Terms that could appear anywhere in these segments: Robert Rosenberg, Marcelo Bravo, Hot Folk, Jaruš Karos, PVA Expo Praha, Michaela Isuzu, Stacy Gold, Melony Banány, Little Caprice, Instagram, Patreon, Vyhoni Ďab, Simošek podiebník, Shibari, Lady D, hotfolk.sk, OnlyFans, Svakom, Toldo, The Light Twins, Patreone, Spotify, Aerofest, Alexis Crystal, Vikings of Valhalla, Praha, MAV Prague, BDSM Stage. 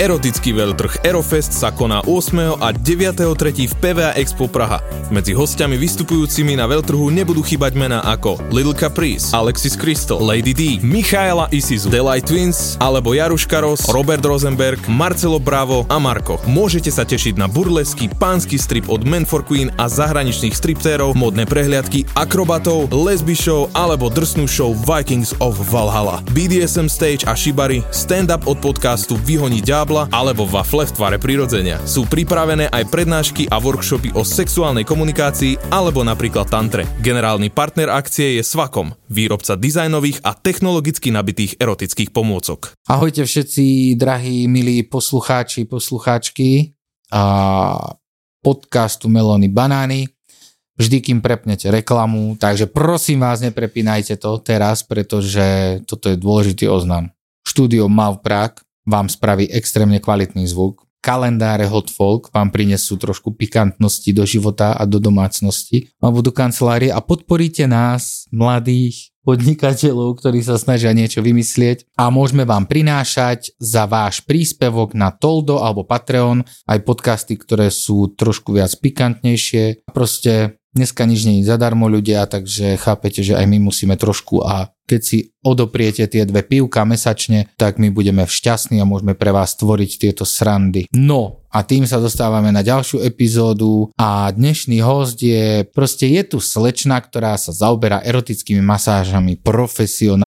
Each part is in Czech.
Erotický veľtrh Aerofest sa koná 8. a 9.3. v PVA Expo Praha. Medzi hostiami vystupujúcimi na veľtrhu nebudú chýbať mená ako Little Caprice, Alexis Crystal, Lady D, Michaela Isuzu, The Light Twins alebo Jaruš Karos, Robert Rosenberg, Marcelo Bravo a Marko. Môžete sa tešiť na burlesky, pánsky strip od Men for Queen a zahraničných striptérov, modné prehliadky, akrobatov, lesby show alebo drsnú show Vikings of Valhalla, BDSM Stage a Shibari, stand-up od podcastu Vyhoni Ďab alebo wafle v tvare prirodzenia. Sú pripravené aj prednášky a workshopy o sexuálnej komunikácii alebo napríklad tantre. Generálny partner akcie je Svakom, výrobca dizajnových a technologicky nabitých erotických pomôcok. Ahojte všetci drahí, milí poslucháči, poslucháčky a podcastu Melony Banány. Vždy, kým prepnete reklamu, takže prosím vás, neprepínajte to teraz, pretože toto je dôležitý oznam. Štúdio MAV Prague vám spraví extrémne kvalitný zvuk. Kalendáre Hot Folk vám prinesú trošku pikantnosti do života a do domácnosti alebo do kancelárie a podporíte nás, mladých podnikateľov, ktorí sa snažia niečo vymyslieť a môžeme vám prinášať za váš príspevok na Toldo alebo Patreon aj podcasty, ktoré sú trošku viac pikantnejšie. Proste dneska nič nie je zadarmo, ľudia, takže chápete, že aj my musíme trošku a keď si odopriete tie 2 pivka mesačne, tak my budeme šťastní a môžeme pre vás tvoriť tieto srandy. No a tým sa dostávame na ďalšiu epizódu a dnešný host je, proste je tu slečna, ktorá sa zaoberá erotickými masážami profesionálne.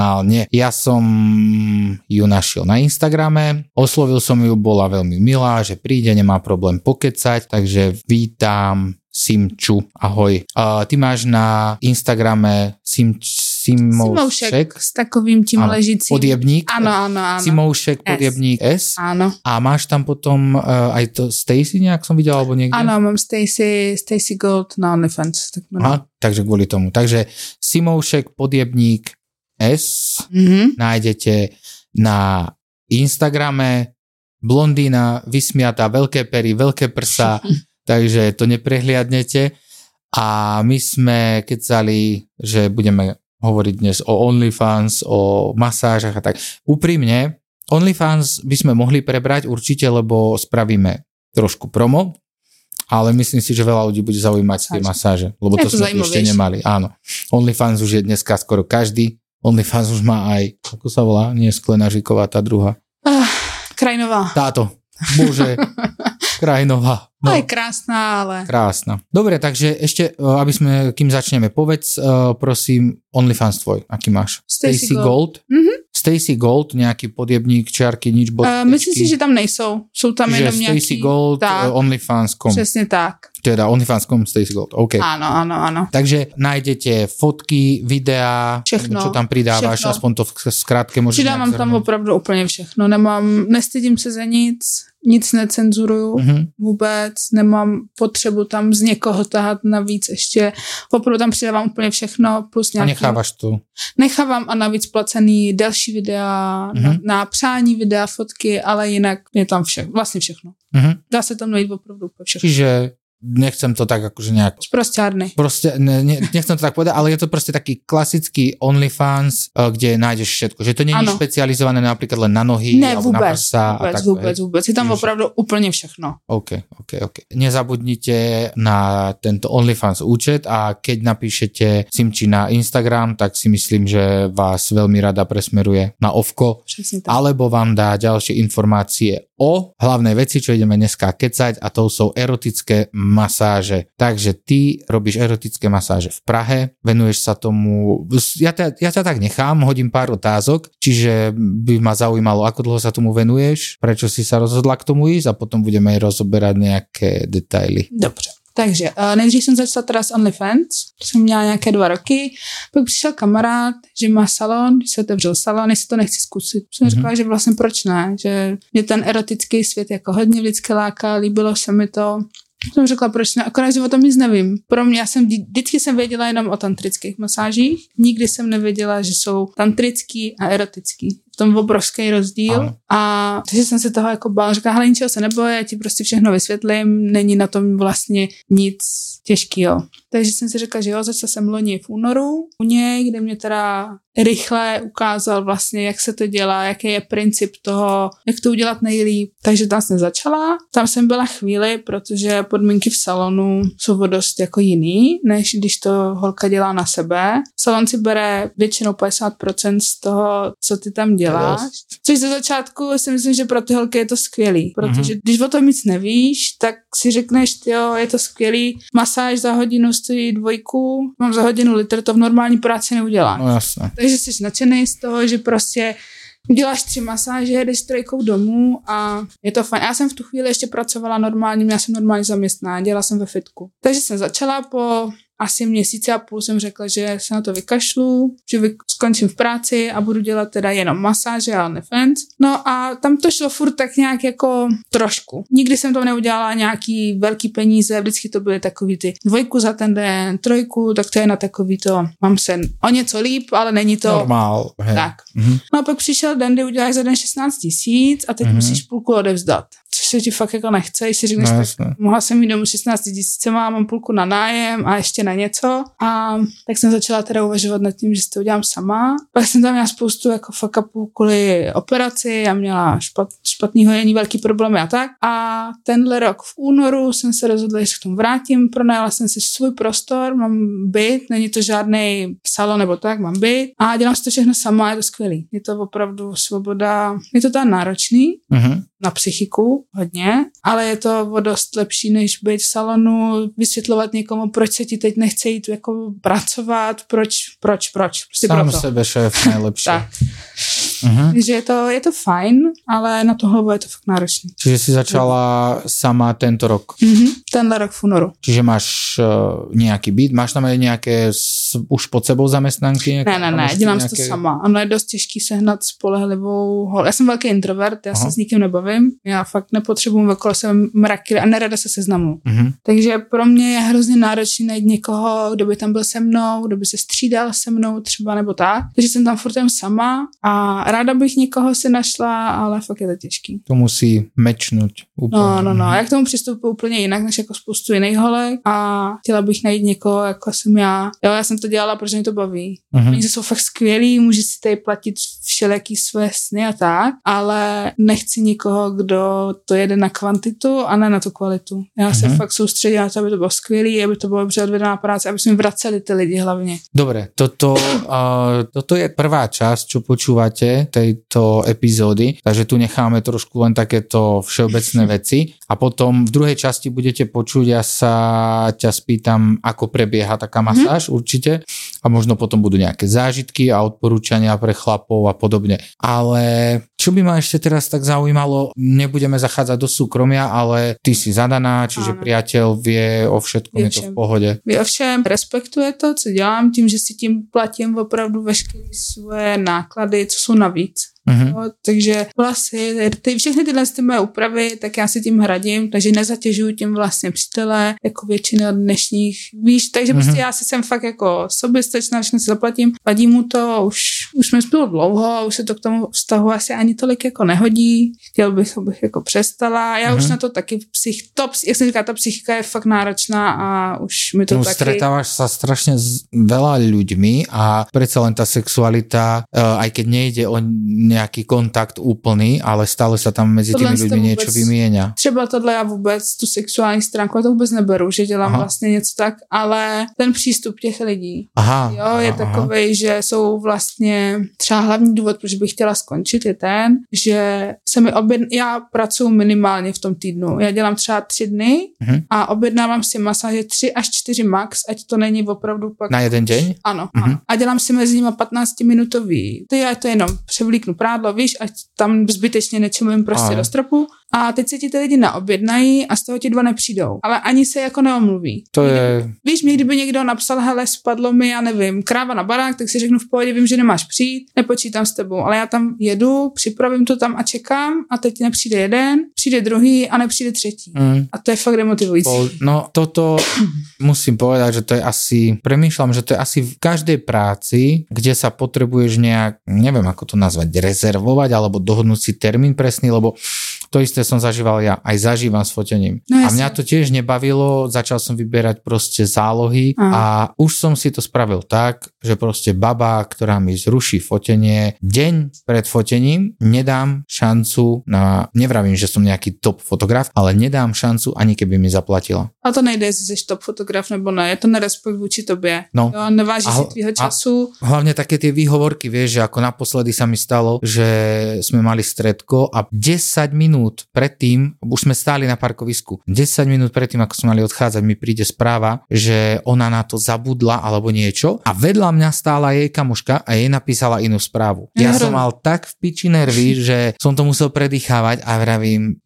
Ja som ju našiel na Instagrame, oslovil som ju, bola veľmi milá, že príde, nemá problém pokecať, takže vítam Simču, ahoj. Ty máš na Instagrame Simošek s takovým tým ležicím. Podiebník. Áno. Simošek podiebník S. Áno. A máš tam potom aj to Stacy nejak som videl, alebo niekde? Áno, mám Stacy Gold na OnlyFans. Tak aha, takže kvôli tomu. Takže Simošek podiebník S. Mm-hmm. Nájdete na Instagrame, blondína, vysmiatá, veľké pery, veľké prsa, takže to neprehliadnete. A my sme kecali, že budeme hovoriť dnes o OnlyFans, o masážach a tak. Úprimne, OnlyFans by sme mohli prebrať určite, lebo spravíme trošku promo, ale myslím si, že veľa ľudí bude zaujímať tie masáže, lebo to sme ešte nemali. Áno. OnlyFans už je dneska skoro každý. OnlyFans už má aj, ako sa volá, nie Sklenažiková, tá druhá. Krajnová. Táto. Bože, Krajnová. No. Aj krásna, ale... Krásna. Dobre, takže ešte, aby sme, kým začneme, povedz, prosím, OnlyFans tvoj, aký máš? Stacy Gold. Mm-hmm. Stacy Gold, nejaký podiebník, čiarky, nič, bodečky. Myslím si, že tam nejsou. Sú tam že jenom nejaký... Stacy Gold, OnlyFans.com. Přesne tak. Teda OnlyFans.com, Stacy Gold, OK. Áno. Takže nájdete fotky, videá, všechno, čo tam pridávaš, všechno. Aspoň to v skrátke možná. Přidávam tam opravdu úplne všechno. Nestydím sa za nic necenzuruju, vůbec, nemám potřebu tam z někoho tahat navíc ještě, opravdu tam přidávám úplně všechno, plus nějaký... A necháváš to? Nechávám a navíc placený další videa, na přání videa, fotky, ale jinak je tam vlastně všechno. Dá se tam najít opravdu všechno. Čiže nechcem to tak akože nejak... Sprostiárny. Proste, nechcem to tak povedať, ale je to proste taký klasický OnlyFans, kde nájdeš všetko. Že to nie je špecializované napríklad len na nohy, ne, alebo vôbec, na prsa. Vôbec. Je tam opravdu úplne všechno. OK. Nezabudnite na tento OnlyFans účet a keď napíšete Simči na Instagram, tak si myslím, že vás veľmi rada presmeruje na ovko. Alebo vám dá ďalšie informácie o hlavnej veci, čo ideme dneska kecať, a to sú erotické masáže. Takže ty robíš erotické masáže v Prahe, venuješ sa tomu, ja ťa tak nechám, hodím pár otázok, čiže by ma zaujímalo, ako dlho sa tomu venuješ, prečo si sa rozhodla k tomu ísť, a potom budeme rozoberať nejaké detaily. Dobře. Takže nejdřív jsem začala teda s OnlyFans, jsem měla nějaké 2 roky, pak přišel kamarád, že má salon, když se otevřel salon, jestli to nechci zkusit. Jsem řekla, že vlastně proč ne, že mě ten erotický svět jako hodně vždycky láká, líbilo se mi to. Jsem řekla, proč ne, akorát, že o tom nic nevím. Pro mě, vždycky jsem věděla jenom o tantrických masážích, nikdy jsem nevěděla, že jsou tantrický a erotický. V tom obrovský rozdíl. Ano. A takže jsem se toho jako bála, říkala, hele, ničeho se neboj, já ti prostě všechno vysvětlím, není na tom vlastně nic těžkého. Takže jsem si řekla, že jo, začala jsem loni v únoru u něj, kde mě teda rychle ukázal vlastně, jak se to dělá, jaký je princip toho, jak to udělat nejlíp. Takže tam jsem začala. Tam jsem byla chvíli, protože podmínky v salonu jsou dost jako jiný, než když to holka dělá na sebe. Salon si bere většinou 50% z toho, co ty tam děláš. Což ze začátku si myslím, že pro ty holky je to skvělý, protože když o tom nic nevíš, tak si řekneš, jo, je to skvělý, masáž za hodinu stojí 2, mám za hodinu litr, to v normální práci neuděláš. No jasně. Takže jsi nadšený z toho, že prostě děláš 3 masáže, jdeš 3 domů a je to fajn. Já jsem v tu chvíli ještě pracovala normálně, měla jsem normálně zaměstnání, dělala jsem ve fitku. Takže jsem začala po asi 1,5 měsíce jsem řekla, že se na to vykašlu, že skončím v práci a budu dělat teda jenom masáže a OnlyFans. No a tam to šlo furt tak nějak jako trošku. Nikdy jsem to neudělala nějaký velký peníze, vždycky to byly takový ty 2 za ten den, 3, tak to je na takový to, mám sen o něco líp, ale není to... Normál. Hej. Tak. Mm-hmm. No a pak přišel den, kdy uděláš za den 16 000 a teď musíš 0,5 odevzdat. Což se ti fakt jako nechce, když si řekneš, no, mohla jsem jít domů 16 000, mám 0,5 na nájem a ještě na něco. A tak jsem začala teda uvažovat nad tím, že si to udělám sama. Pak jsem tam měla spoustu jako fuck upů kvůli operaci, já měla špatný hojení, velký problémy a tak. A tenhle rok v únoru jsem se rozhodla, že se k tomu vrátím, pronajala jsem si svůj prostor, mám byt, není to žádný salon nebo tak, mám byt a dělám si to všechno sama, je to skvělý. Je to opravdu svoboda, je to tam náročný na psychiku hodně, ale je to o dost lepší, než být v salonu, vysvětlovat někomu, proč se ti teď nechce jít jako pracovat, proč. Prostě sám proto. Sebe šéf nejlepší. Tak. Takže je to fajn, ale na toho je to fakt náročný. Čiže si začala sama tento rok? Tenhle rok v únoru. Čiže máš nějaký byt, máš tam nějaké už pod sebou zaměstnanky? Ne, dělám si to sama. Ano, je dost těžký sehnat spolehlivou hol. Já jsem velký introvert, já se s nikým nebavím, já fakt nepotřebuji okolo sebe mraky a nerada se seznamu. Takže pro mě je hrozně náročný najít někoho, kdo by tam byl se mnou, kdo by se střídal se mnou třeba nebo tak. Takže jsem tam furt jen sama a ráda bych někoho si našla, ale fakt je to těžký. To musí mečnout úplně. No. Já k tomu přistupuji úplně jinak, než jako spoustu jiných holek a chtěla bych najít někoho, jako jsem já. Jo, já jsem to dělala, protože mě to baví. Oni jsou fakt skvělí, může si tady platit všelijaký své sny a tak, ale nechci nikoho, kdo to jede na kvantitu a ne na tu kvalitu. Já se fakt soustředím na to, aby to bylo skvělý, aby to bylo dobře odvedená práce, aby jsme vraceli ty lidi hlavně. Dobre, toto je prvá časť, čo počúvate tejto epizódy, takže tu necháme trošku len takéto všeobecné veci a potom v druhej časti budete počuť, ja sa ťa spýtam, ako prebieha taká masáž určite a možno potom budú nejaké zážitky a odporúčania pre chlapov a podobne. Ale čo by ma ešte teraz tak zaujímalo, nebudeme zachádzať do súkromia, ale ty si zadaná, čiže priateľ vie o všetkom, je to v pohodě. Vy ovšem respektuje to, co dělám, tím, že si tím platím opravdu veškeré svoje náklady, co jsou navíc. Mm-hmm. No, takže vlasy, všechny tyhle moje úpravy, tak já si tím hradím, takže nezatěžuju tím vlastně přítele, jako většina dnešních, víš, takže prostě já si jsem fakt jako soběstačná, všechno si zaplatím, vadí mu to, už jsme spolu dlouho, už se to k tomu vztahu asi ani tolik jako nehodí, chtěl bych, abych jako přestala, já už na to taky jak jsem říkala, ta psychika je fakt náročná a už mi to taky... Stretávaš sa strašne s veľa ľuďmi a predsa len tá sexualita, aj keď nejde o nejaký kontakt úplný, ale stále sa tam mezi tými ľuďmi niečo vymienia. Třeba tohle já vůbec, tu sexuální stránku, já to vůbec neberu, že dělám vlastně něco tak, ale ten přístup těch lidí je takovej, že jsou vlastně třeba hlavní důvod, proč bych chtěla skončit, je ten, že se mi já pracuji minimálně v tom týdnu. Já dělám třeba 3 dny a objednávám si masáže 3 až 4 max, ať to není opravdu pak... Na jeden den? Ano, ano. A dělám si mezi nimi 15-minutový. Já to jenom převlíknu prádlo, víš, ať tam zbytečně nečumím prostě do stropu. A teď se ti ty lidi naobjednají a z toho ti 2 nepřijdou. Ale ani se jako neomluví. To je... Víš, mě kdyby někdo napsal, hele, spadlo mi, já nevím, kráva na barák, tak si řeknu v pohodě, vím, že nemáš přijít, nepočítám s tebou, ale já tam jedu, připravím to tam a čekám a teď nepřijde jeden, přijde druhý a nepřijde třetí. A to je fakt demotivující. No toto musím povedať, že to je asi, premýšľam, že to je asi v každej práci, kde sa potrebuješ nejak, neviem ako to nazvať, rezervovať alebo dohodnúť si termín presný, lebo to isté som zažíval ja, aj zažívam s fotením. No, a mňa to tiež nebavilo, začal som vyberať proste zálohy a už som si to spravil tak, že proste baba, ktorá mi zruší fotenie, deň pred fotením nedám šancu na, nevravím, že som nejaký top fotograf, ale nedám šancu ani keby mi zaplatila. A to nejde, jestli jsi top fotograf nebo ne, je to nerespekt vůči tobě. No. Jo, neváží si tvýho času. Hlavne také tie výhovorky, vieš, že ako naposledy sa mi stalo, že sme mali stredko a 10 minút predtým, už sme stáli na parkovisku, 10 minút predtým, ako sme mali odchádzať, mi príde správa, že ona na to zabudla alebo niečo a vedľa mňa stála jej kamoška a jej napísala inú správu. Ja som mal tak v piči nervy, že som to musel predýchávať a vravím,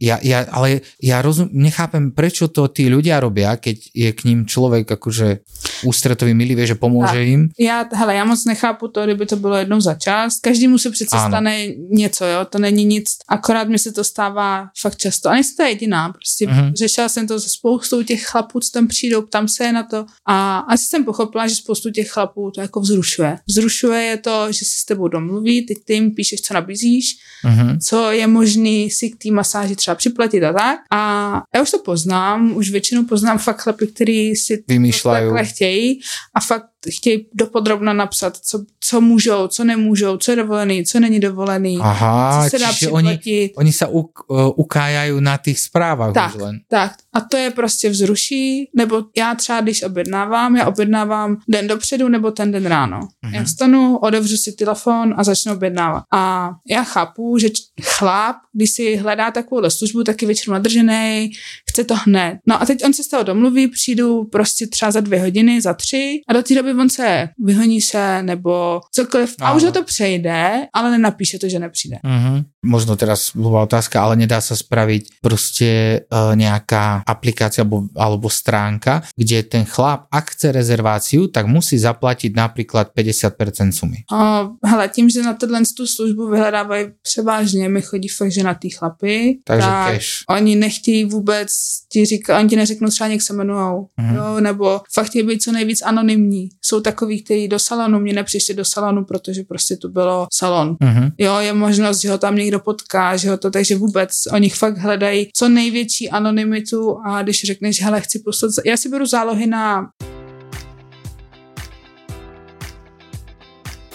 nechápem, prečo to tí ľudia robia, keď je k ním človek akože ústretový milý, vie, že pomôže im. Já moc nechápu to, kdyby to bylo jednou za čas. Každému se přece stane něco, jo, to není nic, akorát mi se to stává fakt často. A nejsem to jediná, prostě řešila jsem to se spoustou těch chlapů, co tam přijdou, ptám se na to a asi jsem pochopila, že spoustu těch chlapů to jako vzrušuje. Vzrušuje je to, že se s tebou domluví, teď ty jim píšeš, co nabízíš, co je možný si k té masáži třeba připlatit a tak. A já už to poznám, už většinou poznám fakt chlapy, který si vymýšlají, takhle chtějí a fakt chtějí dopodrobna napsat, co můžou, co nemůžou, co je dovolený, co není dovolený, co se dá připlatit. Oni se ukájají na těch zprávách. Tak, tak. A to je prostě vzruší, nebo já třeba, když objednávám, den dopředu nebo ten den ráno. Já vstanu, odevřu si telefon a začnu objednávat. A já chápu, že chlap, když si hledá takovou službu, taky většinou nadržený, chce to hned. No a teď on se z toho domluví, přijdu prostě třeba za 2 hodiny, za 3 a do té doby on se vyhoní se nebo cokoliv a už ho to přejde, ale nenapíše to, že nepřijde. Možno teraz blbá otázka, ale nedá sa spraviť prostě nějaká aplikácia alebo stránka, kde ten chlap, ak chce rezerváciu, tak musí zaplatiť napríklad 50% sumy. Hele, tím, že na tohle tu službu vyhledávají převážně, mi chodí fakt, že na ty chlapy, tak oni nechtějí vůbec ti říkat, oni ti neřeknou třeba jak se jmenujou, no, nebo fakt chtějí být co nejvíc anonymní. Jsou takový, kteří do salonu, mě nepřišli do salonu, protože prostě to bylo salon. Jo, je možnost, že ho tam někdo potká, že ho to, takže vůbec oni fakt hledají co největší anonymitu a když řekneš, hele, chci poslat, já si beru zálohy na...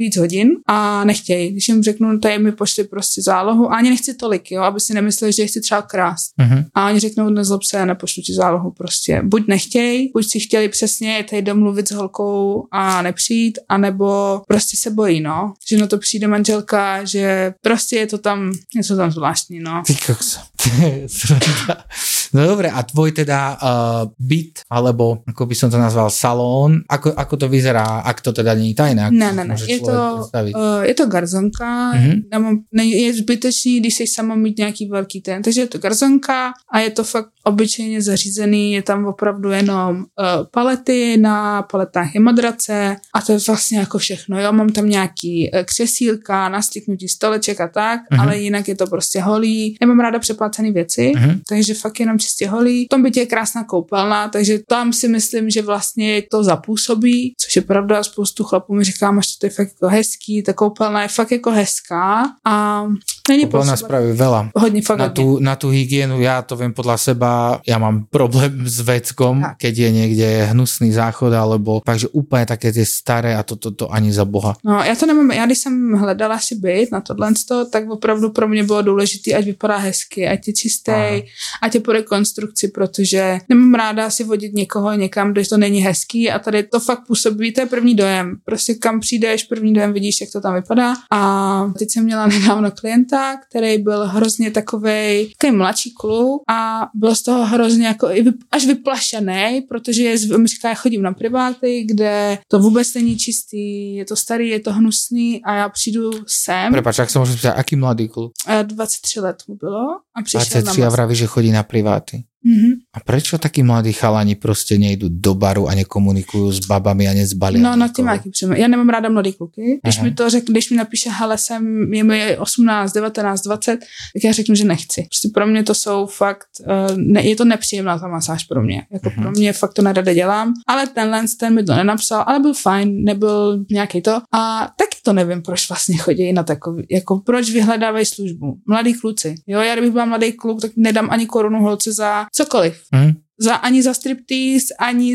Víc hodin a nechtějí. Když jim řeknu, tady mi pošli prostě zálohu a ani nechci tolik, jo, aby si nemysleli, že chci třeba krást. Uh-huh. A oni řeknou, nezlob se, nepošlu ti zálohu prostě. Buď nechtějí, buď si chtěli přesně tady domluvit s holkou a nepřijít, anebo prostě se bojí, no. Že na to přijde manželka, že prostě je to tam, něco tam zvláštní, no. No dobre, a tvoj teda byt, alebo ako by som to nazval salón, ako to vyzerá, ak to teda nie je tajné? Ne, je to garzonka, mm-hmm. Je zbytečný, když chceš sama mít nějaký velký ten, takže je to garzonka a je to fakt obyčejně zařízený, je tam opravdu jenom palety, na paletách je madrace a to je vlastně jako všechno, jo, mám tam nějaký křesílka, nastiknutí stoleček a tak, mm-hmm. ale jinak je to prostě holý, nemám ráda přeplácené věci, mm-hmm. takže fakt jenom čistě holí. V tom bytě je krásná koupelna, takže tam si myslím, že vlastně to zapůsobí, což je pravda, spoustu chlapů mi říká, máš to je fakt jako hezký, ta koupelna je fakt jako hezká a není koupelna spraví veľa. Hodně fakt na tú hygienu, ja to viem podľa seba, ja mám problém s veckom, tak. Keď je niekde hnusný záchod, alebo takže úplne také tie staré a to ani za boha. No, ja to nemám, ja když som hledala si byt na tohle, tak opravdu pro mě bylo důležité, ať vypadá hezky, ať je čistý, ať je po rekonstrukci, protože nemám ráda si vodit někoho někam, kde to není hezký a tady to fakt působí, to je první dojem. Prostě kam přijdeš, první dojem vidíš, jak to tam vypadá. A teď jsem měla nedávno klienta, který byl hrozně takový mladší kluk a byl z toho hrozně jako až vyplašený, protože mi říká, já chodím na priváty, kde to vůbec není čistý, je to starý, je to hnusný a já přijdu sem. Prepáč, jak se můžu ptát, aký mladý kluk? 23 let mu bylo a přišel na 23 a vraví, že chodí na priváty. Mm-hmm. A prečo takí mladí chalani proste nejdu do baru a nekomunikujú s babami a nezbalí? No, nad tím jaký přemýšlím. Ja nemám ráda mladých kluky. Když mi to řekne, když mi napíše, hele, je mi 18, 19, 20, tak já řeknu, že nechci. Prostě pro mě to jsou fakt, je to nepříjemná ta masáž pro mě. Jako pro mě fakt to nerada dělám, ale ten mi to nenapsal, ale byl fajn, nebyl nějaký to. A taky to nevím, proč vlastně chodí na takový, jako proč vyhledávají službu. Mladí kluci. Jo, já kdybych byla mladý kluk, tak nedám ani korunu holce za cokoliv. Ani za striptease, ani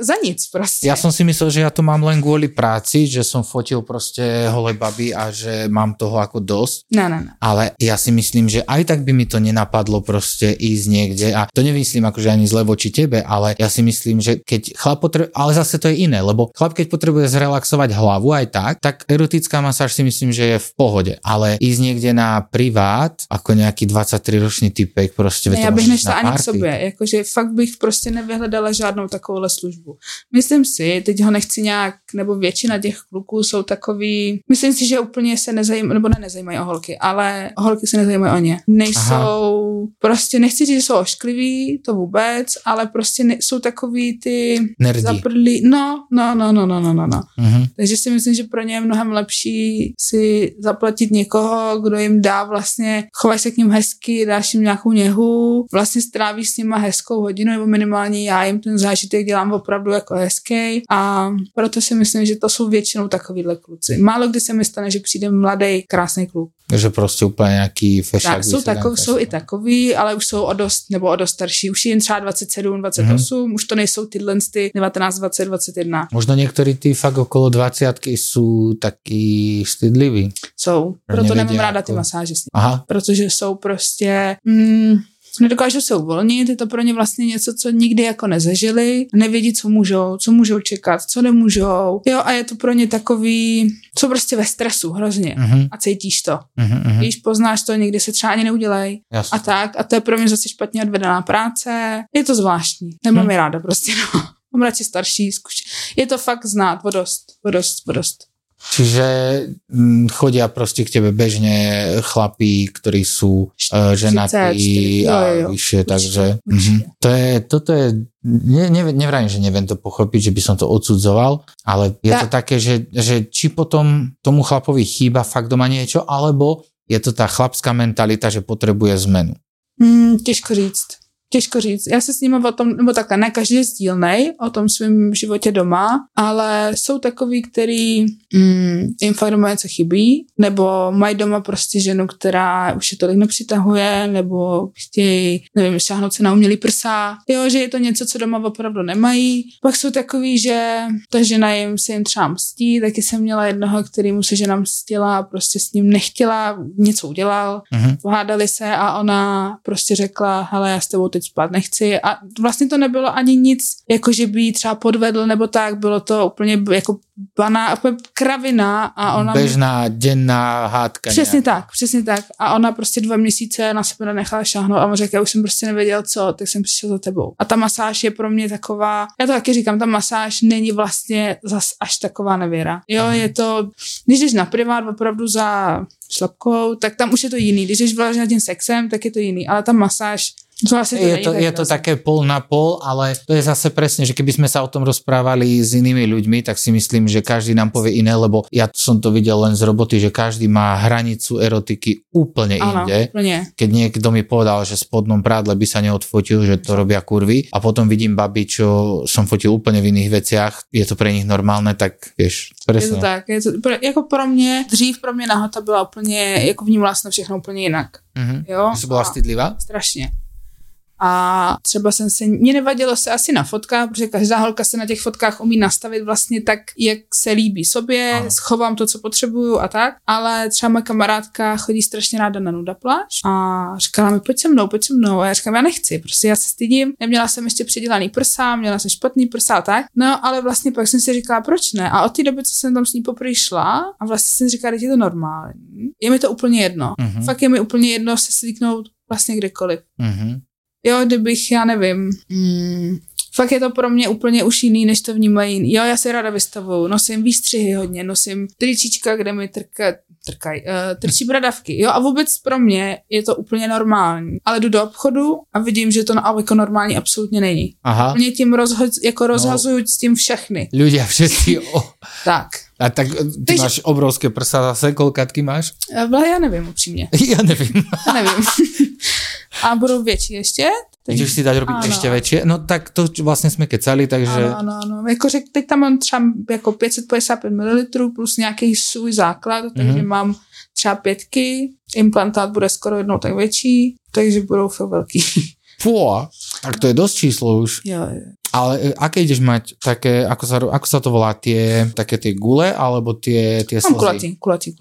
za nic proste. Ja som si myslel, že ja to mám len kvôli práci, že som fotil proste holé baby a že mám toho ako dosť. No. Ale ja si myslím, že aj tak by mi to nenapadlo proste ísť niekde a to nemyslím akože ani zle voči tebe, ale ja si myslím, že keď chlap ale zase to je iné, lebo chlap keď potrebuje zrelaxovať hlavu aj tak erotická masáž si myslím, že je v pohode, ale ísť niekde na privát ako nejaký 23-ročný typek proste ja bych nešla ani k sobě, akože fakt bych prostě nevyhledala žádnou takovouhle službu. Myslím si, teď ho nechci nějak, nebo většina těch kluků jsou takový, myslím si, že úplně se nezajímají, nebo nezajímají o holky, ale holky se nezajímají o ně. Prostě nechci říct, že jsou oškliví, to vůbec, ale prostě jsou takový ty nerdi. Zaprdlí, no. Uh-huh. Takže si myslím, že pro ně je mnohem lepší si zaplatit někoho, kdo jim dá vlastně, chováš se k ním hezky, dáš jim nějakou něhu, vlastně strávíš s nima hezkou hodinu, nebo minimálně já jim ten zážitek dělám opravdu jako hezký a proto si myslím, že to jsou většinou takovýhle kluci. Málo kdy se mi stane, že přijde mladý, krásný kluk. Že prostě úplně nějaký fešák. Tak jsou i takový, ale už jsou o dost starší. Už je jim třeba 27, 28, už to nejsou tyhle 19, 20, 21. Možná některý ty fakt okolo 20 jsou taky stydliví. Jsou, proto nemám ráda ty masáže s nimi. Protože jsou prostě... nedokážou se uvolnit, je to pro ně vlastně něco, co nikdy jako nezažili, nevědí, co můžou čekat, co nemůžou. Jo, a je to pro ně takový, co prostě ve stresu hrozně a cítíš to. Víš, poznáš to, někdy se třeba ani neudělají a tak. A to je pro mě zase špatně odvedená práce. Je to zvláštní, nemám je ráda prostě. No. Mám radši starší, je to fakt znát, vodost. Čiže chodia proste k tebe bežne chlapí, ktorí sú ženatí a vyššie, takže... Určite. Toto je nevravím, že neviem to pochopiť, že by som to odsudzoval, ale je to také, že či potom tomu chlapovi chýba fakt doma niečo, alebo je to tá chlapská mentalita, že potrebuje zmenu. Těžko říct. Těžko říct. Já se s ním o tom, nebo takhle, ne každý je sdílnej o tom svém životě doma, ale jsou takový, který informuje, co chybí, nebo mají doma prostě ženu, která už je tolik nepřitahuje, nebo chtějí, nevím, šáhnout se na umělý prsa. Jo, že je to něco, co doma opravdu nemají. Pak jsou takový, že ta žena jim se jim třeba mstí, taky jsem měla jednoho, který mu se žena mstila, prostě s ním nechtěla, něco udělal, pohádali se a ona prostě řekla, hele, já s tebou teď spát nechci, a vlastně to nebylo ani nic, jakože by jí třeba podvedl nebo tak, bylo to úplně jako úplně kravina a ona... Běžná, denná hádka. Přesně tak. A ona prostě 2 měsíce na sebe nechala šáhnout a on řekl, já už jsem prostě nevěděl co, tak jsem přišel za tebou. A ta masáž je pro mě taková, já to taky říkám, ta masáž není vlastně zas až taková nevěra. Jo, je to, když jdeš na privát opravdu za šlapkou, tak tam už je to jiný. Když jdeš vyloženě tím sexem, tak je to jiný, ale ta masáž je to také pol na pol, ale to je zase presne, že keby sme sa o tom rozprávali s inými ľuďmi, tak si myslím, že každý nám povie iné, lebo ja som to videl len z roboty, že každý má hranicu erotiky úplne inde. Keď niekto mi povedal, že v spodnom prádle by sa neodfotil, že to robia kurvy, a potom vidím babi, čo som fotil úplne v iných veciach, je to pre nich normálne, tak vieš, presne. Je to tak, je to, jako pro mě, dřív pro mě nahota byla úplně, jako vnímala jsem všechno úplně jinak. Jo? Jsi byla stydlivá? Strašně. A třeba jsem se, mě nevadilo se asi na fotkách, protože každá holka se na těch fotkách umí nastavit vlastně tak, jak se líbí sobě, schovám to, co potřebuju a tak, ale třeba moje kamarádka chodí strašně ráda na nuda pláž a říkala mi, pojď se mnou, a já říkám, já nechci, prostě já se stydím, neměla jsem ještě předělaný prsa, měla jsem špatný prsa a tak, no ale vlastně pak jsem si říkala, proč ne, a od té doby, co jsem tam s ní poprvé šla a vlastně jsem říkala, že je to normální, je mi to úplně jedno, fakt je mi úplně jedno se slíknout vlastně kdekoliv. Jo, kdybych, já nevím, fakt je to pro mě úplně už jiný, než to vnímají. Jo, já se ráda vystavuju, nosím výstřihy hodně, nosím tričička, kde mi trčí bradavky. Jo, a vůbec pro mě je to úplně normální. Ale jdu do obchodu a vidím, že to jako normální absolutně není. Aha. Mě tím rozhazuju s tím všechny. Ľudia všetci. Tak. A tak ty máš obrovské prsa zase, kolikátky máš? Já nevím upřímně. Já nevím. A budou větší ještě. Můžeš si dať robiť ešte väčšie? No tak to vlastne sme kecali, takže... Ano. Jakože teď tam mám třeba jako 555 ml plus nějaký svůj základ, takže mám třeba 5, implantát bude skoro jednou tak větší, takže budou fakt velký. Fua, tak to je dost číslo už. Jo. Ale aké ideš mať také, ako sa to volá, také tie gule, alebo tie slzy?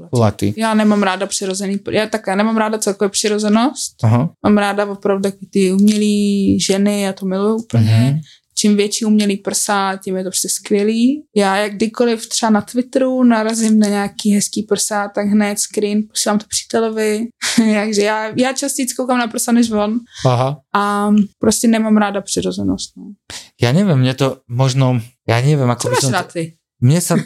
Kulatý. Já nemám ráda přirozený, já také nemám ráda celkově přirozenost. Aha. Mám ráda opravdu ty umělý ženy, já to miluji úplně. Čím větší umělý prsa, tím je to prostě skvělý. Já jak kdykoliv třeba na Twitteru narazím na nějaký hezký prsa, tak hned screen, posílám to přítelovi. Takže já častěji koukám na prsa než on. Aha. A prostě nemám ráda přirozenost. No. Já nevím, mě to možno... Já nevím, ako by som...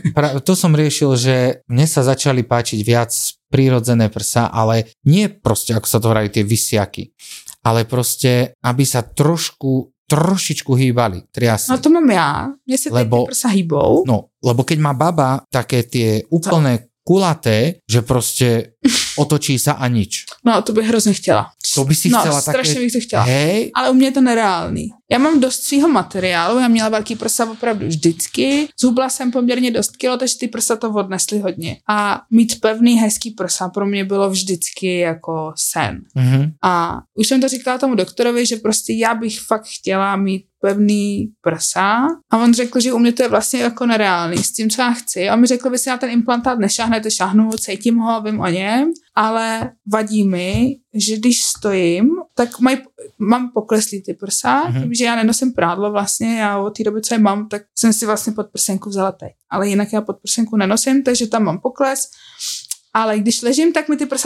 To som riešil, že mne sa začali páčiť viac prírodzené prsa, ale nie proste, ako sa to hovorí, tie vysiaky. Ale proste, aby sa trošičku hýbali, triasli. No to mám já. Mně se ty prsa hýbou. No, lebo keď má baba také tie úplné kulaté, že prostě otočí sa a nič. No, to bych hrozně chtěla. To by si chtěla také... No, strašně bych to chtěla. Hej. Ale u mě je to nereálný. Já mám dost svýho materiálu, já měla velký prsa opravdu vždycky. Zhubla jsem poměrně dost kilo, takže ty prsa to odnesly hodně. A mít pevný, hezký prsa pro mě bylo vždycky jako sen. Mm-hmm. A už jsem to říkala tomu doktorovi, že prostě já bych fakt chtěla mít pevný prsa. A on řekl, že u mě to je vlastně jako nereálný s tím, co já chci. A mi řekl, vy si na ten implantát nešáhnete, šáhnu, cítím ho, vím o něm, ale vadí mi, že když stojím, tak mám pokleslý ty prsa, tím, že já nenosím prádlo vlastně, já od té doby, co je mám, tak jsem si vlastně podprsenku vzala teď. Ale jinak já podprsenku nenosím, takže tam mám pokles, ale když ležím, tak mi ty prsa...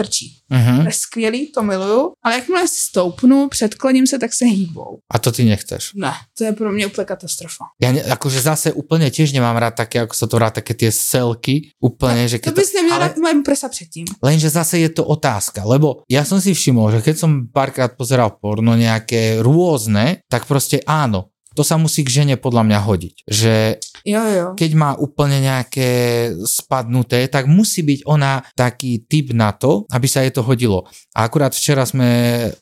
Trčí. Mm-hmm. To je skvělý, to miluju, ale jakmile si stoupnu, předkloním se, tak se hýbou. A to ty nechceš? Ne, to je pro mě úplně katastrofa. Ja akože zase úplne tiež nemám rád také, ako sa to rád, také tie selky, úplne, že keď to... bys neměl rád, mám prsa předtím. Lenže zase je to otázka, lebo ja som si všimol, že keď som párkrát pozeral porno nejaké rôzne, tak proste áno, to sa musí k žene podľa mňa hodiť, že jo. Keď má úplne nejaké spadnuté, tak musí byť ona taký typ na to, aby sa jej to hodilo. A akurát včera sme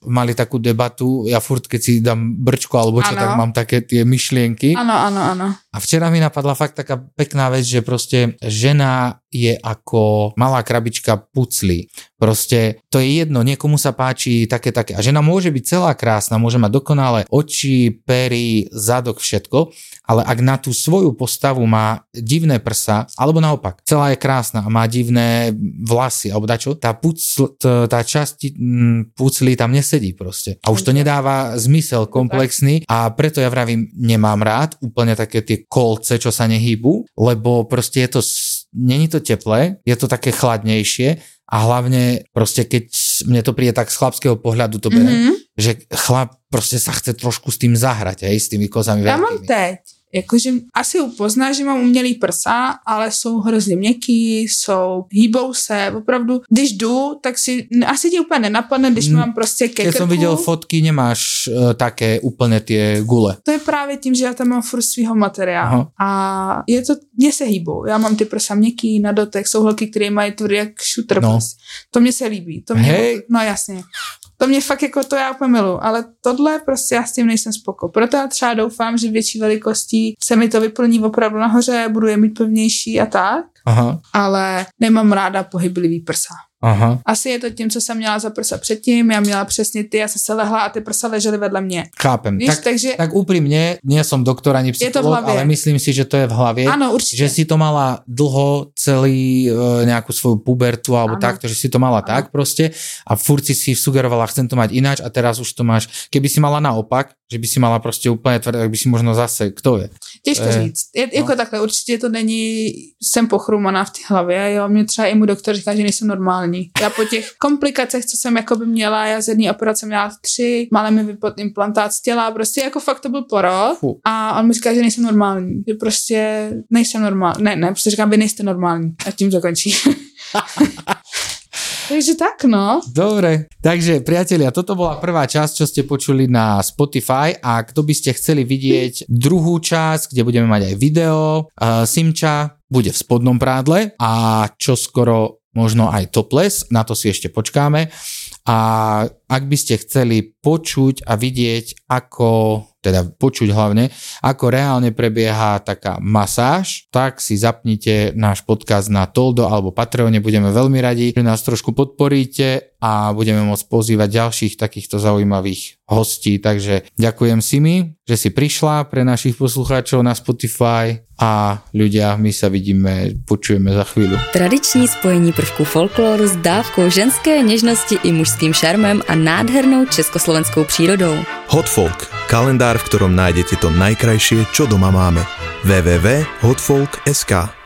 mali takú debatu, ja furt keď si dám brčko alebo čo, tak mám také tie myšlienky. Áno. A včera mi napadla fakt taká pekná vec, že proste žena je ako malá krabička puclí. Proste to je jedno, niekomu sa páči také. A žena môže byť celá krásna, môže mať dokonalé oči, pery, zadok, všetko, ale ak na tú svoju postavu má divné prsa, alebo naopak, celá je krásna a má divné vlasy, alebo dačo, tá časť puclí tam nesedí proste. A už to nedáva zmysel komplexný a preto ja vravím, nemám rád úplne také tie kolce, čo sa nehýbu, lebo proste je to... Není to teplé, je to také chladnejšie a hlavne proste keď mne to príde tak z chlapského pohľadu to berem, že chlap proste sa chce trošku s tým zahrať, hej, s tými kozami veľkými. Ja mám teď, jakože asi upozná, že mám umělý prsa, ale jsou hrozně měkký, hýbou se, opravdu, když jdu, tak si asi ti úplně nenapadne, když mám prostě ke krku. Keď jsem viděl fotky, nemáš také úplně ty gule. To je právě tím, že já tam mám furt svýho materiálu. Aha. A je to, mě se hýbou. Já mám ty prsa měkký, na dotek, jsou holky, které mají tvrdý jak šutr. No. To mě se líbí. To mě, no jasně. To mě fakt jako to já úplně miluji, ale tohle prostě já s tím nejsem spoko. Proto já třeba doufám, že větší velikostí se mi to vyplní opravdu nahoře, budu je mít pevnější a tak, ale nemám ráda pohyblivý prsa. Aha. Asi je to tím, co jsem měla za prsa předtím, já měla přesně ty, já jsem se lehla a ty prsa ležely vedle mě. Chápem, víš, tak úprimne, nie som doktor ani psycholog, ale myslím si, že to je v hlavě, ano, že si to mala dlho celý nejakú svoju pubertu alebo takto, že si to mala tak proste a furt si sugerovala, chcem to mať ináč a teraz už to máš, keby si mala naopak, že by si mala prostě úplně tvrdé, tak by si možno zase, kto je. Těžko říct. Jako takhle, určitě to není, jsem pochrumaná v té hlavě, jo, mě třeba i můj doktor říká, že nejsem normální. Já po těch komplikacích, co jsem jakoby měla, já z jedné operace měla 3, mále mi vypadl implantát z těla, prostě jako fakt to byl porod a on mi říká, že nejsem normální, že prostě nejsem normální, ne, prostě říkám, vy nejste normální a tím zakončí. Takže tak, no. Dobre, takže priatelia, toto bola prvá časť, čo ste počuli na Spotify a kto by ste chceli vidieť druhú časť, kde budeme mať aj video, Simča bude v spodnom prádle a čoskoro možno aj topless, na to si ešte počkáme. A ak by ste chceli počuť a vidieť, ako reálne prebieha taká masáž, tak si zapnite náš podcast na Toldo alebo Patreone, budeme veľmi radi, že nás trošku podporíte a budeme môcť pozývať ďalších takýchto zaujímavých hostí. Takže ďakujem Simi, že si prišla pre našich poslucháčov na Spotify a ľudia, my sa vidíme, počujeme za chvíľu. Tradiční spojení prvků folkloru s dávkou ženské nežnosti i mužským šarmem a nádhernou československou přírodou. Hot Folk, kalendár, v ktorom nájdete to najkrajšie, čo doma máme. www.hotfolk.sk